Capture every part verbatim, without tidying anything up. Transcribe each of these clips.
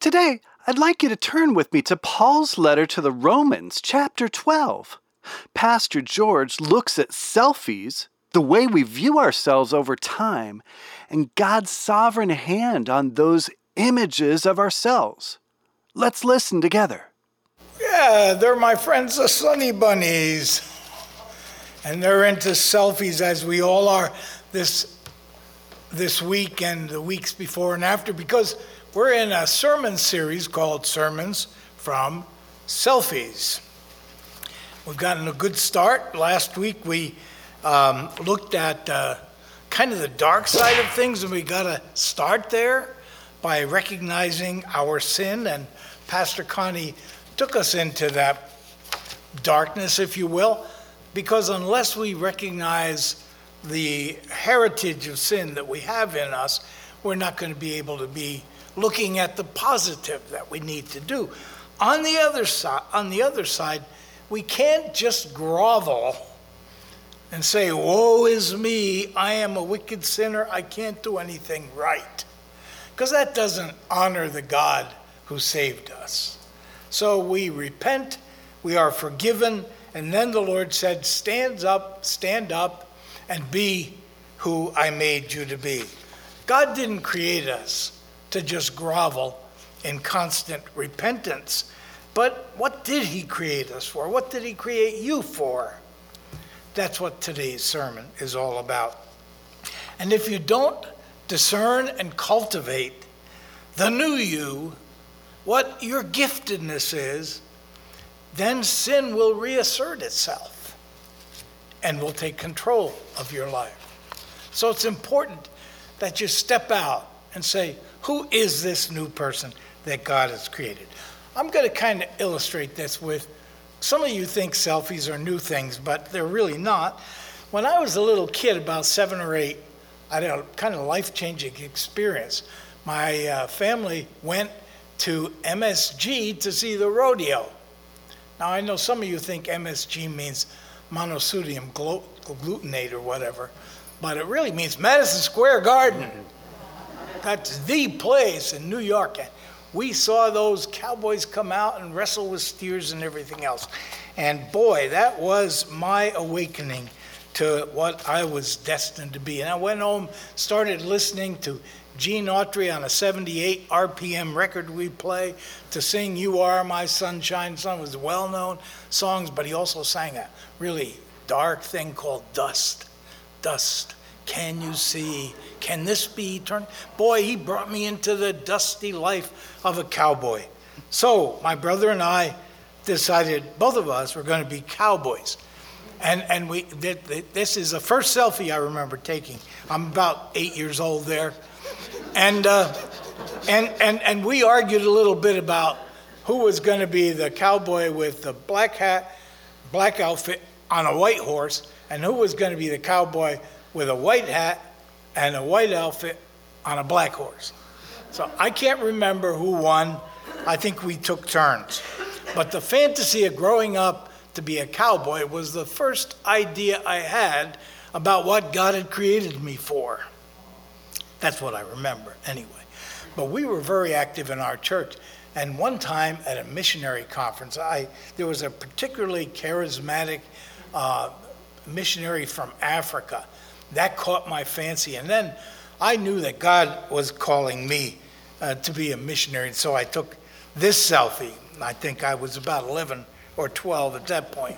Today, I'd like you to turn with me to Paul's letter to the Romans, chapter twelve. Pastor George looks at selfies, the way we view ourselves over time, and God's sovereign hand on those images of ourselves. Let's listen together. Yeah, they're my friends, the Sunny Bunnies. And they're into selfies, as we all are this this week and the weeks before and after, because we're in a sermon series called Sermons from Selfies. We've gotten a good start. Last week we um, looked at uh, kind of the dark side of things, and we got to start there by recognizing our sin, and Pastor Connie took us into that darkness, if you will, because unless we recognize the heritage of sin that we have in us, we're not going to be able to be looking at the positive that we need to do. On the other side, on the other side, we can't just grovel and say, woe is me, I am a wicked sinner, I can't do anything right. Because that doesn't honor the God who saved us. So we repent, we are forgiven, and then the Lord said, stand up, stand up, and be who I made you to be. God didn't create us to just grovel in constant repentance. But what did he create us for? What did he create you for? That's what today's sermon is all about. And if you don't discern and cultivate the new you, what your giftedness is, then sin will reassert itself and will take control of your life. So it's important that you step out and say, who is this new person that God has created? I'm going to kind of illustrate this with, some of you think selfies are new things, but they're really not. When I was a little kid, about seven or eight, I had a kind of life-changing experience. My uh, family went to M S G to see the rodeo. Now, I know some of you think M S G means monosodium glu- glutamate or whatever, but it really means Madison Square Garden. That's the place in New York. We saw those cowboys come out and wrestle with steers and everything else. And boy, that was my awakening to what I was destined to be. And I went home, started listening to Gene Autry on a seventy-eight R P M record we play, to sing You Are My Sunshine. Some was well-known songs, but he also sang a really dark thing called Dust. Dust, can you see? Can this be eternal? Boy, he brought me into the dusty life of a cowboy. So my brother and I decided, both of us were going to be cowboys. And and we th- th- this is the first selfie I remember taking. I'm about eight years old there, and uh, and and and we argued a little bit about who was going to be the cowboy with the black hat, black outfit on a white horse, and who was going to be the cowboy with a white hat and a white outfit on a black horse. So I can't remember who won. I think we took turns, but the fantasy of growing up to be a cowboy was the first idea I had about what God had created me for. That's what I remember anyway. But we were very active in our church. And one time at a missionary conference, I there was a particularly charismatic uh, missionary from Africa. That caught my fancy. And then I knew that God was calling me uh, to be a missionary. And so I took this selfie. I think I was about eleven or twelve at that point.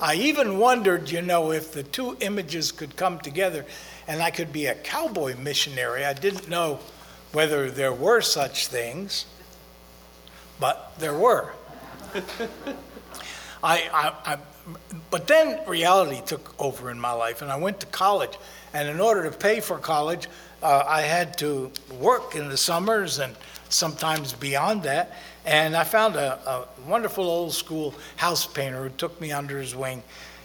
I even wondered, you know, if the two images could come together and I could be a cowboy missionary. I didn't know whether there were such things, but there were. I, I, I, but then reality took over in my life, and I went to college. And in order to pay for college, uh, I had to work in the summers and sometimes beyond that. And I found a, a wonderful old school house painter who took me under his wing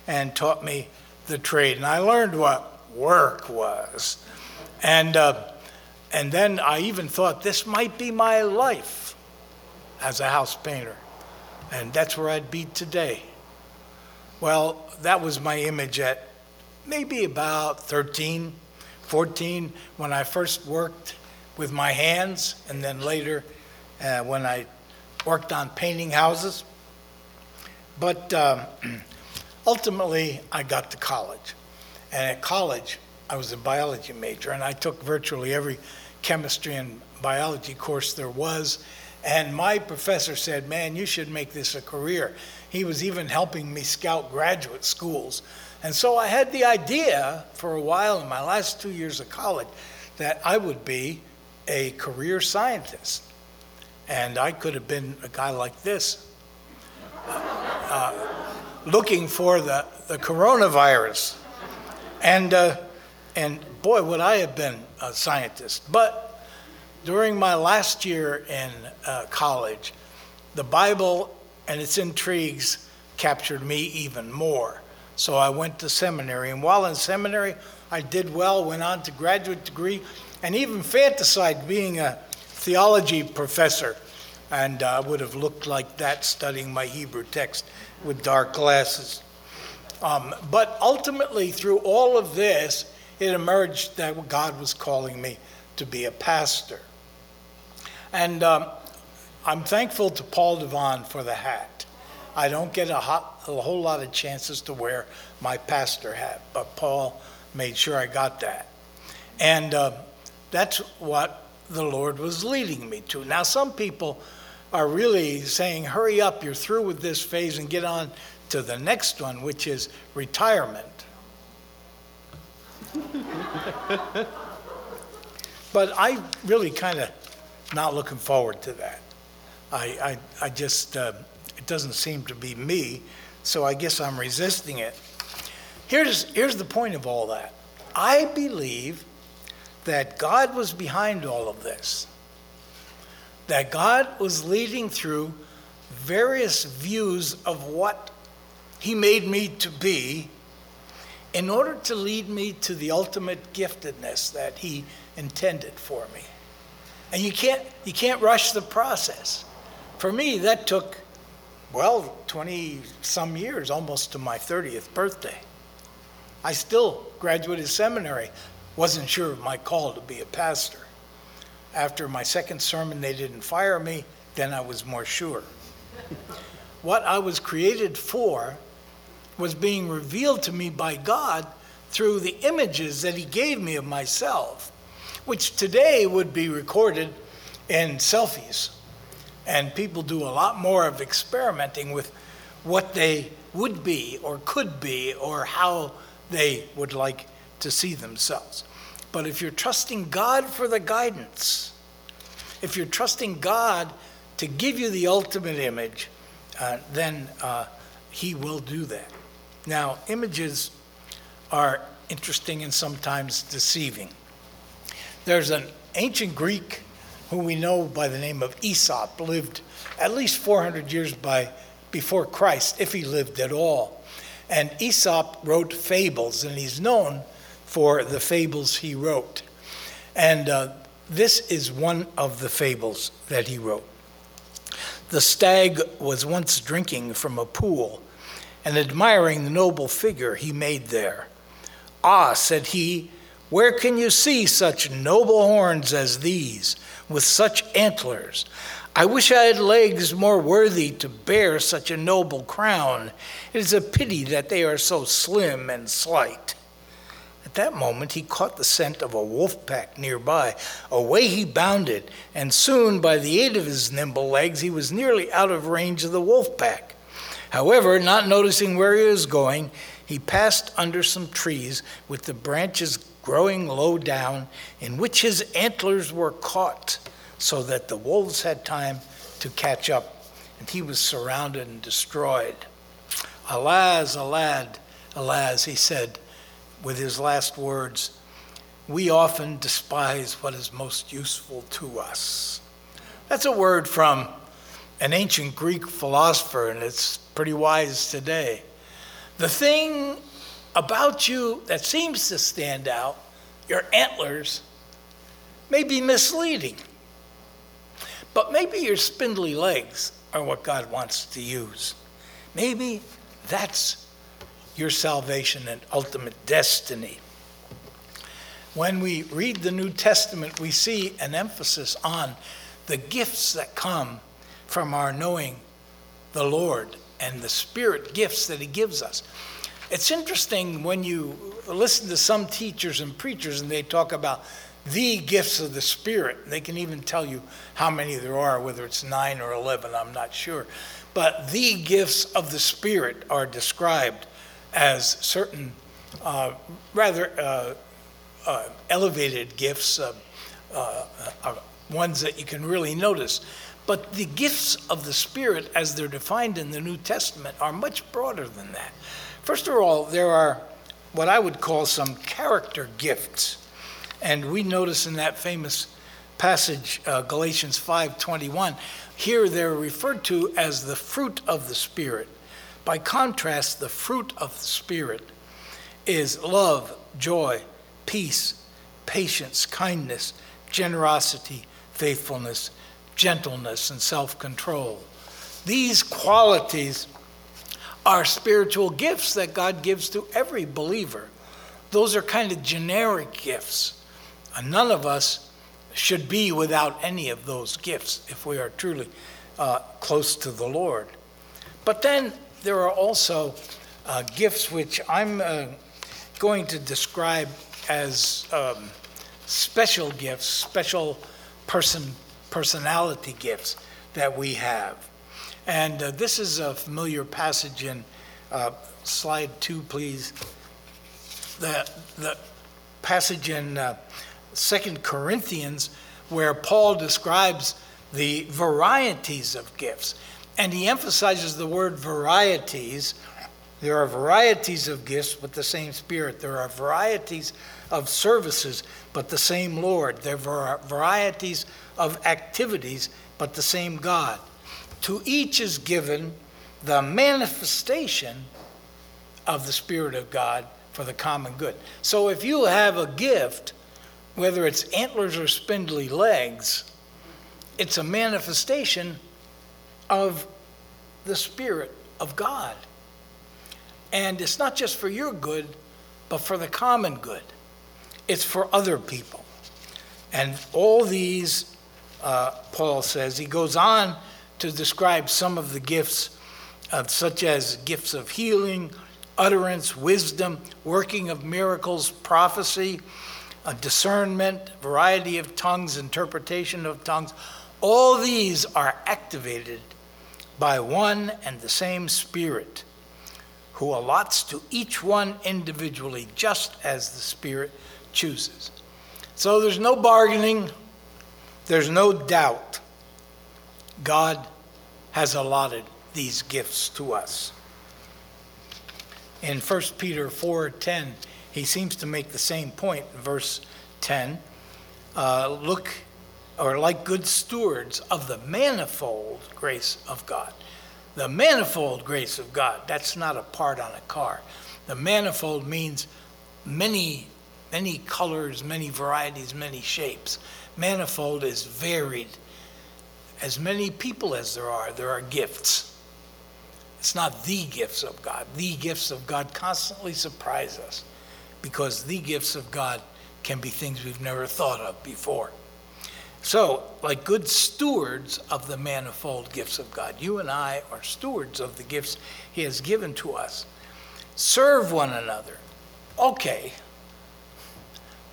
and taught me the trade. And I learned what work was. And uh, and then I even thought this might be my life as a house painter. And that's where I'd be today. Well, that was my image at maybe about thirteen, fourteen, when I first worked with my hands, and then later uh, when I worked on painting houses. But um, ultimately, I got to college. And at college, I was a biology major, and I took virtually every chemistry and biology course there was. And my professor said, man, you should make this a career. He was even helping me scout graduate schools. And so I had the idea for a while in my last two years of college that I would be a career scientist. And I could have been a guy like this, uh, looking for the, the coronavirus. And, uh, and boy, would I have been a scientist. But during my last year in uh, college, the Bible and its intrigues captured me even more. So I went to seminary, and while in seminary, I did well, went on to graduate degree, and even fantasized being a theology professor. And I uh, would have looked like that studying my Hebrew text with dark glasses. Um, but ultimately, through all of this, it emerged that God was calling me to be a pastor. And um, I'm thankful to Paul Devon for the hat. I don't get a, hot, a whole lot of chances to wear my pastor hat, but Paul made sure I got that. And uh, that's what the Lord was leading me to. Now, some people are really saying, hurry up, you're through with this phase and get on to the next one, which is retirement. But I really kind of not looking forward to that. I I, I just, uh, it doesn't seem to be me, so I guess I'm resisting it. Here's, here's the point of all that. I believe that God was behind all of this, that God was leading through various views of what he made me to be in order to lead me to the ultimate giftedness that he intended for me. And you can't you can't rush the process. For me, that took, well, twenty some years, almost to my thirtieth birthday. I still graduated seminary, wasn't sure of my call to be a pastor. After my second sermon, they didn't fire me, then I was more sure. What I was created for was being revealed to me by God through the images that he gave me of myself, which today would be recorded in selfies. And people do a lot more of experimenting with what they would be or could be or how they would like to see themselves. But if you're trusting God for the guidance, if you're trusting God to give you the ultimate image, uh, then uh, he will do that. Now, images are interesting and sometimes deceiving. There's an ancient Greek who we know by the name of Aesop, lived at least four hundred years by, before Christ, if he lived at all. And Aesop wrote fables, and he's known for the fables he wrote. And uh, this is one of the fables that he wrote. The stag was once drinking from a pool and admiring the noble figure he made there. "Ah," said he, "where can you see such noble horns as these, with such antlers? I wish I had legs more worthy to bear such a noble crown. It is a pity that they are so slim and slight." At that moment, he caught the scent of a wolf pack nearby. Away he bounded, and soon, by the aid of his nimble legs, he was nearly out of range of the wolf pack. However, not noticing where he was going, he passed under some trees with the branches growing low down, in which his antlers were caught, so that the wolves had time to catch up, and he was surrounded and destroyed. "Alas, alas, alas," he said with his last words, "we often despise what is most useful to us." That's a word from an ancient Greek philosopher, and it's pretty wise today. The thing about you that seems to stand out, your antlers, may be misleading. But maybe your spindly legs are what God wants to use. Maybe that's your salvation and ultimate destiny. When we read the New Testament, we see an emphasis on the gifts that come from our knowing the Lord and the Spirit gifts that he gives us. It's interesting when you listen to some teachers and preachers and they talk about the gifts of the Spirit. They can even tell you how many there are, whether it's nine or eleven, I'm not sure. But the gifts of the Spirit are described as certain uh, rather uh, uh, elevated gifts, uh, uh, uh, ones that you can really notice. But the gifts of the Spirit, as they're defined in the New Testament, are much broader than that. First of all, there are what I would call some character gifts. And we notice in that famous passage, uh, Galatians five twenty-one, here they're referred to as the fruit of the Spirit. By contrast, the fruit of the Spirit is love, joy, peace, patience, kindness, generosity, faithfulness, gentleness, and self-control. These qualities are spiritual gifts that God gives to every believer. Those are kind of generic gifts. And none of us should be without any of those gifts if we are truly uh, close to the Lord. But then there are also uh, gifts which I'm uh, going to describe as um, special gifts, special person personality gifts that we have. And uh, this is a familiar passage in uh, slide two, please. The, the passage in uh, Second Corinthians where Paul describes the varieties of gifts. And he emphasizes the word varieties. There are varieties of gifts, but the same Spirit. There are varieties of services, but the same Lord. There are varieties of activities, but the same God. To each is given the manifestation of the Spirit of God for the common good. So if you have a gift, whether it's antlers or spindly legs, it's a manifestation of the Spirit of God. And it's not just for your good, but for the common good. It's for other people. And all these, uh, Paul says, he goes on to describe some of the gifts, uh, such as gifts of healing, utterance, wisdom, working of miracles, prophecy, uh, discernment, variety of tongues, interpretation of tongues. All these are activated by one and the same Spirit, who allots to each one individually just as the Spirit chooses. So there's no bargaining, there's no doubt. God has allotted these gifts to us. In First Peter four ten, he seems to make the same point, verse ten. Uh, look, or like good stewards of the manifold grace of God. The manifold grace of God, that's not a part on a car. The manifold means many, many colors, many varieties, many shapes. Manifold is varied. As many people as there are, there are gifts. It's not the gifts of God. The gifts of God constantly surprise us because the gifts of God can be things we've never thought of before. So, like good stewards of the manifold gifts of God, you and I are stewards of the gifts he has given to us. Serve one another. Okay,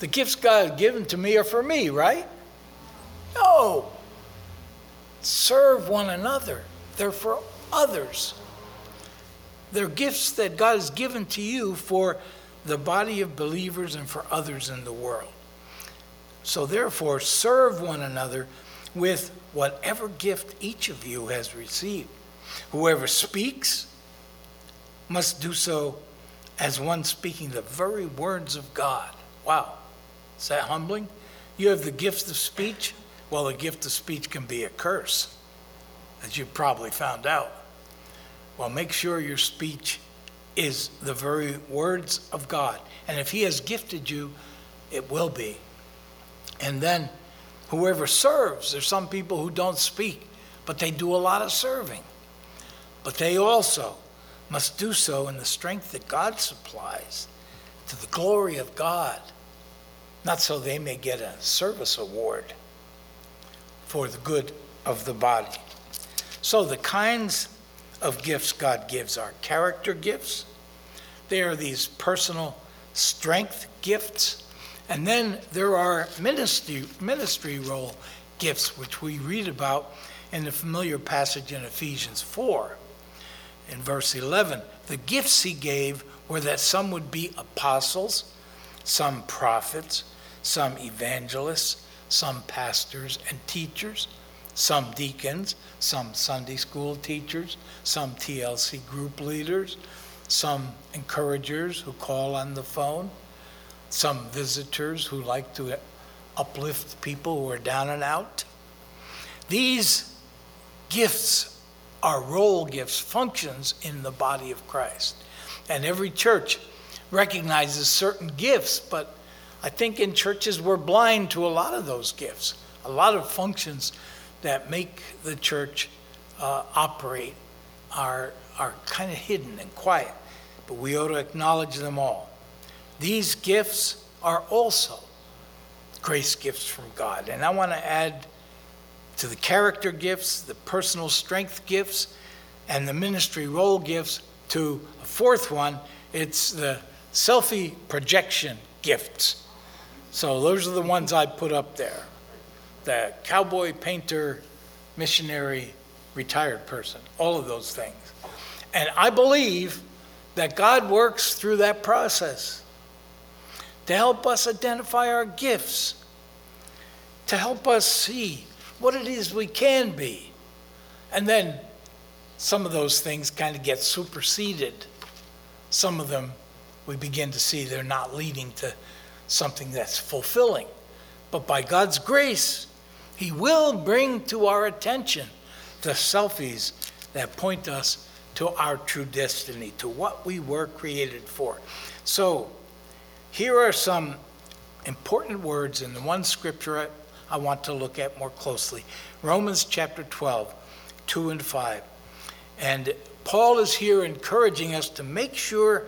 the gifts God has given to me are for me, right? No. Serve one another. They're for others. They're gifts that God has given to you for the body of believers and for others in the world. So therefore, serve one another with whatever gift each of you has received. Whoever speaks must do so as one speaking the very words of God. Wow, is that humbling? You have the gift of speech. Well, the gift of speech can be a curse, as you probably found out. Well, make sure your speech is the very words of God. And if he has gifted you, it will be. And then whoever serves, there's some people who don't speak, but they do a lot of serving. But they also must do so in the strength that God supplies, to the glory of God, not so they may get a service award. for the good of the body. So the kinds of gifts God gives are character gifts. They are these personal strength gifts. And then there are ministry, ministry role gifts, which we read about in the familiar passage in Ephesians four. In verse eleven, the gifts he gave were that some would be apostles, some prophets, some evangelists, some pastors and teachers, some deacons, some Sunday school teachers, some T L C group leaders, some encouragers who call on the phone, some visitors who like to uplift people who are down and out. These gifts are role gifts, functions in the body of Christ. And every church recognizes certain gifts, but I think in churches we're blind to a lot of those gifts, a lot of functions that make the church uh, operate are, are kind of hidden and quiet, but we ought to acknowledge them all. These gifts are also grace gifts from God. And I want to add to the character gifts, the personal strength gifts, and the ministry role gifts to a fourth one. It's the selfie projection gifts. So those are the ones I put up there. The cowboy, painter, missionary, retired person, all of those things. And I believe that God works through that process to help us identify our gifts, to help us see what it is we can be. And then some of those things kind of get superseded. Some of them we begin to see they're not leading to something that's fulfilling. But by God's grace, he will bring to our attention the selfies that point us to our true destiny, to what we were created for. So here are some important words in the one scripture I, I want to look at more closely. Romans chapter twelve, two and five. And Paul is here encouraging us to make sure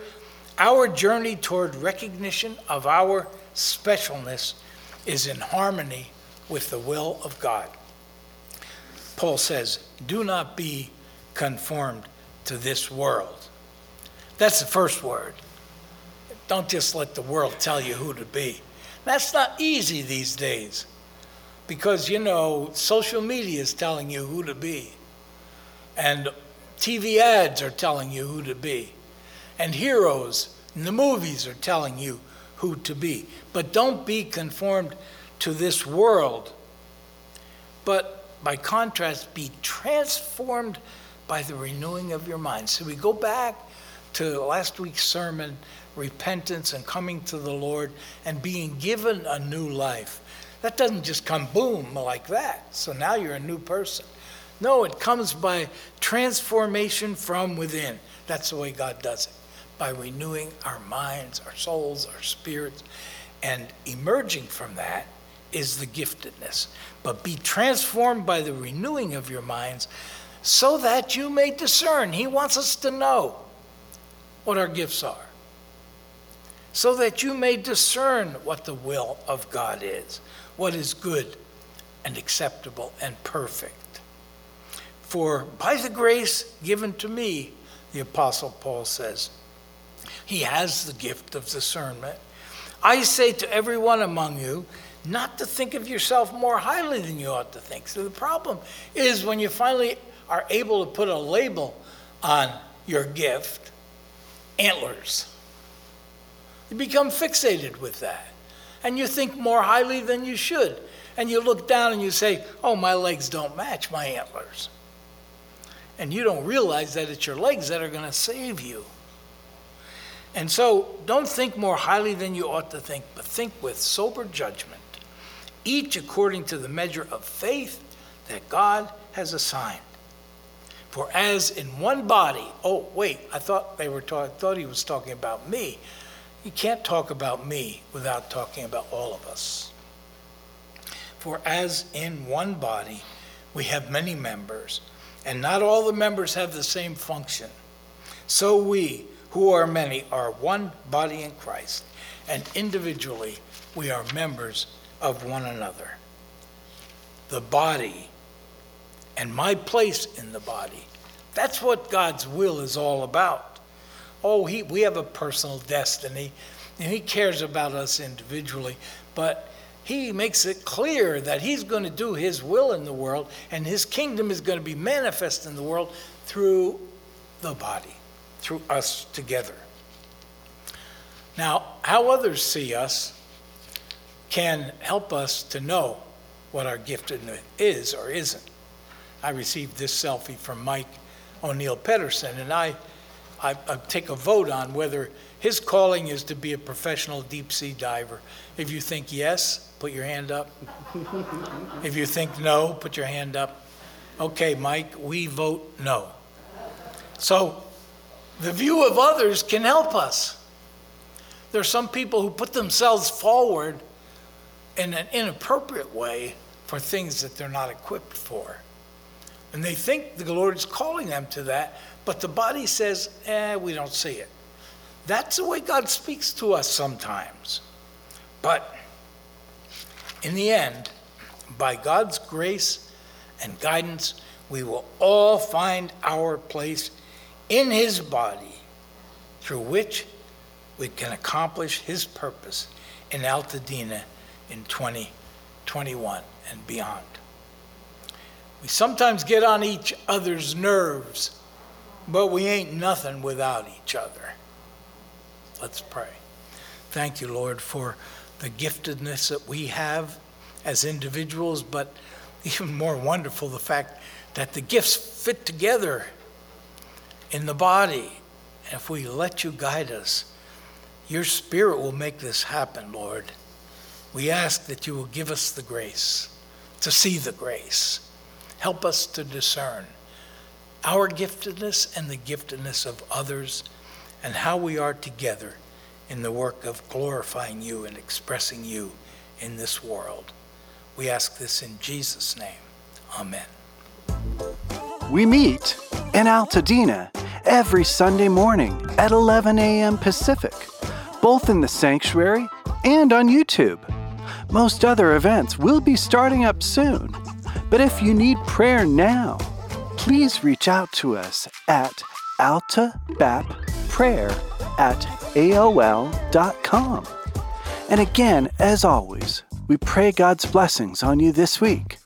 our journey toward recognition of our specialness is in harmony with the will of God. Paul says, do not be conformed to this world. That's the first word. Don't just let the world tell you who to be. That's not easy these days because, you know, social media is telling you who to be. And T V ads are telling you who to be. And heroes in the movies are telling you who to be. But don't be conformed to this world. But by contrast, be transformed by the renewing of your mind. So we go back to last week's sermon, repentance and coming to the Lord and being given a new life. That doesn't just come boom like that. So now you're a new person. No, it comes by transformation from within. That's the way God does it, by renewing our minds, our souls, our spirits. And emerging from that is the giftedness. But be transformed by the renewing of your minds so that you may discern. He wants us to know what our gifts are, so that you may discern what the will of God is, what is good and acceptable and perfect. For by the grace given to me, the Apostle Paul says, he has the gift of discernment. I say to everyone among you, not to think of yourself more highly than you ought to think. So the problem is when you finally are able to put a label on your gift, antlers. You become fixated with that. And you think more highly than you should. And you look down and you say, oh, my legs don't match my antlers. And you don't realize that it's your legs that are going to save you. And so don't think more highly than you ought to think, but think with sober judgment, each according to the measure of faith that God has assigned. For as in one body, oh, wait, I thought they were ta- I thought he was talking about me. You can't talk about me without talking about all of us. For as in one body, we have many members, and not all the members have the same function. So we, who are many, are one body in Christ, and individually we are members of one another. the body and my place in the body. That's what God's will is all about. Oh, he, we have a personal destiny, and he cares about us individually, but he makes it clear that he's going to do his will in the world, and his kingdom is going to be manifest in the world through the body, through us together. Now, how others see us can help us to know what our giftedness is or isn't. I received this selfie from Mike O'Neill Pedersen, and I, I, I take a vote on whether his calling is to be a professional deep sea diver. If you think yes, put your hand up. If you think no, put your hand up. Okay, Mike, we vote no. So the view of others can help us. There are some people who put themselves forward in an inappropriate way for things that they're not equipped for. And they think the Lord is calling them to that, but the body says, eh, we don't see it. That's the way God speaks to us sometimes. But in the end, by God's grace and guidance, we will all find our place in his body, through which we can accomplish his purpose in Altadena in twenty twenty-one and beyond. We sometimes get on each other's nerves, but we ain't nothing without each other. Let's pray. Thank you, Lord, for the giftedness that we have as individuals, but even more wonderful, the fact that the gifts fit together in the body. And if we let you guide us, your Spirit will make this happen, Lord. We ask that you will give us the grace to see the grace. Help us to discern our giftedness and the giftedness of others, and how we are together in the work of glorifying you and expressing you in this world. We ask this in Jesus' name. Amen. We meet in Altadena every Sunday morning at eleven a.m. Pacific, both in the sanctuary and on YouTube. Most other events will be starting up soon, but if you need prayer now, please reach out to us at altabapprayer at a o l dot com. And again, as always, we pray God's blessings on you this week.